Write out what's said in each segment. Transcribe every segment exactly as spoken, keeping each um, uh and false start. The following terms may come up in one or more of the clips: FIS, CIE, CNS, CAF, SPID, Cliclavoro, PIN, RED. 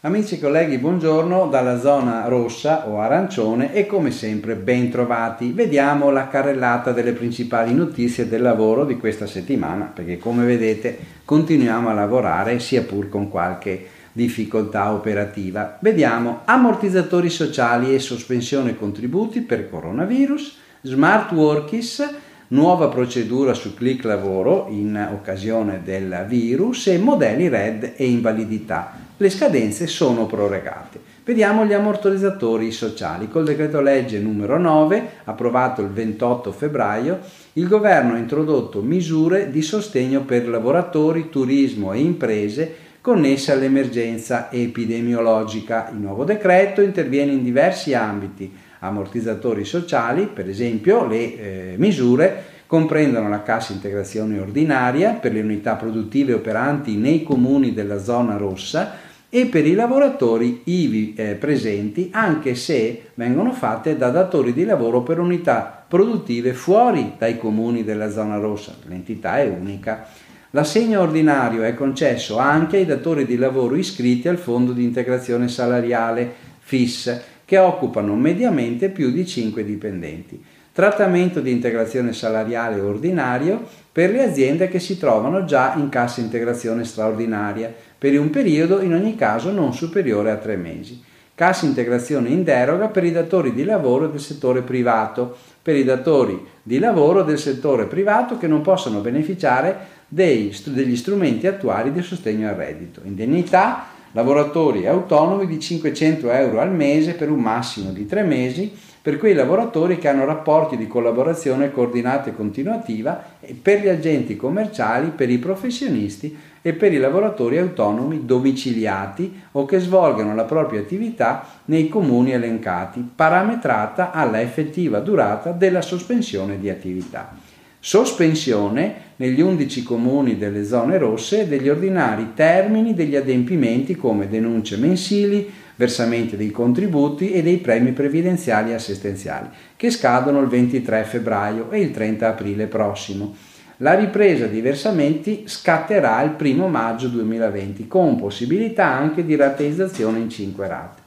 Amici e colleghi, buongiorno dalla zona rossa o arancione e come sempre ben trovati. Vediamo la carrellata delle principali notizie del lavoro di questa settimana, perché come vedete continuiamo a lavorare sia pur con qualche difficoltà operativa. Vediamo ammortizzatori sociali e sospensione contributi per coronavirus, smart workers, nuova procedura su Cliclavoro in occasione del virus e modelli red e invalidità. Le scadenze sono prorogate. Vediamo gli ammortizzatori sociali. Col decreto legge numero nove, approvato il ventotto febbraio, il governo ha introdotto misure di sostegno per lavoratori, turismo e imprese connesse all'emergenza epidemiologica. Il nuovo decreto interviene in diversi ambiti. Ammortizzatori sociali, per esempio, le eh, misure comprendono la cassa integrazione ordinaria per le unità produttive operanti nei comuni della zona rossa e per i lavoratori ivi eh, presenti, anche se vengono fatte da datori di lavoro per unità produttive fuori dai comuni della zona rossa. L'entità è unica. L'assegno ordinario è concesso anche ai datori di lavoro iscritti al Fondo di integrazione salariale F I S, che occupano mediamente più di cinque dipendenti. Trattamento di integrazione salariale ordinario per le aziende che si trovano già in cassa integrazione straordinaria per un periodo in ogni caso non superiore a tre mesi. Cassa integrazione in deroga per i datori di lavoro del settore privato, per i datori di lavoro del settore privato che non possono beneficiare dei, degli strumenti attuali di sostegno al reddito. Indennità lavoratori autonomi di cinquecento euro al mese per un massimo di tre mesi per quei lavoratori che hanno rapporti di collaborazione coordinata e continuativa, e per gli agenti commerciali, per i professionisti e per i lavoratori autonomi domiciliati o che svolgano la propria attività nei comuni elencati, parametrata alla effettiva durata della sospensione di attività. Sospensione negli undici comuni delle zone rosse degli ordinari termini degli adempimenti come denunce mensili, versamenti dei contributi e dei premi previdenziali e assistenziali, che scadono il ventitré febbraio e il trenta aprile prossimo. La ripresa dei versamenti scatterà il primo maggio duemilaventi, con possibilità anche di rateizzazione in cinque rate.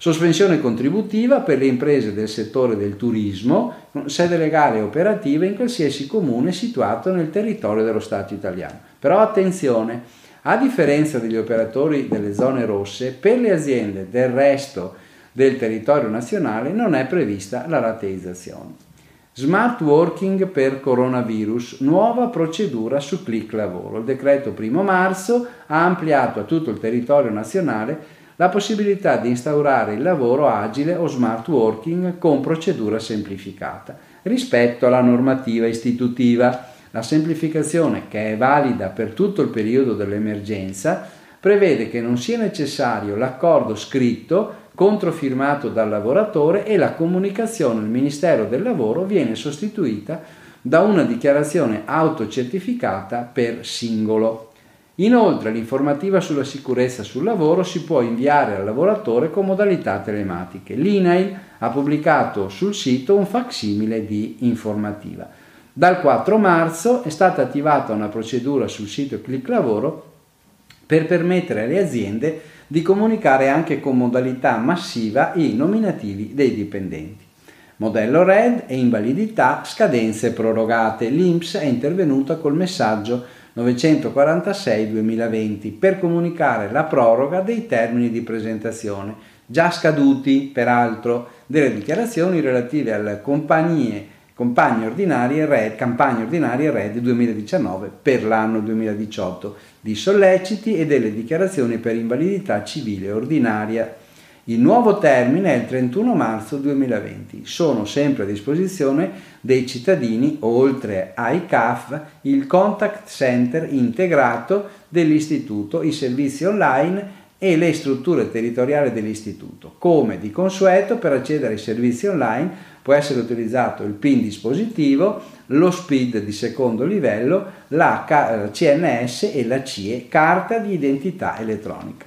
Sospensione contributiva per le imprese del settore del turismo, sede legale e operativa in qualsiasi comune situato nel territorio dello Stato italiano. Però attenzione! A differenza degli operatori delle zone rosse, per le aziende del resto del territorio nazionale non è prevista la rateizzazione. Smart working per coronavirus, nuova procedura su Cliclavoro. Il decreto primo marzo ha ampliato a tutto il territorio nazionale la possibilità di instaurare il lavoro agile o smart working con procedura semplificata rispetto alla normativa istitutiva. La semplificazione, che è valida per tutto il periodo dell'emergenza, prevede che non sia necessario l'accordo scritto controfirmato dal lavoratore e la comunicazione al Ministero del Lavoro viene sostituita da una dichiarazione autocertificata per singolo. Inoltre l'informativa sulla sicurezza sul lavoro si può inviare al lavoratore con modalità telematiche. L'I N A I L ha pubblicato sul sito un facsimile di informativa. Dal quattro marzo è stata attivata una procedura sul sito Cliclavoro per permettere alle aziende di comunicare anche con modalità massiva i nominativi dei dipendenti. Modello red e invalidità, scadenze prorogate. L'I N P S è intervenuta col messaggio novecentoquarantasei duemilaventi per comunicare la proroga dei termini di presentazione, già scaduti peraltro, delle dichiarazioni relative alle compagnie Campagne ordinarie red, campagne ordinarie red duemiladiciannove per l'anno duemiladiciotto, di solleciti e delle dichiarazioni per invalidità civile ordinaria. Il nuovo termine è il trentuno marzo duemilaventi. Sono sempre a disposizione dei cittadini, oltre ai C A F, il contact center integrato dell'istituto, i servizi online e le strutture territoriali dell'istituto. Come di consueto, per accedere ai servizi online può essere utilizzato il PIN dispositivo, lo SPID di secondo livello, la C N S e la C I E, carta di identità elettronica.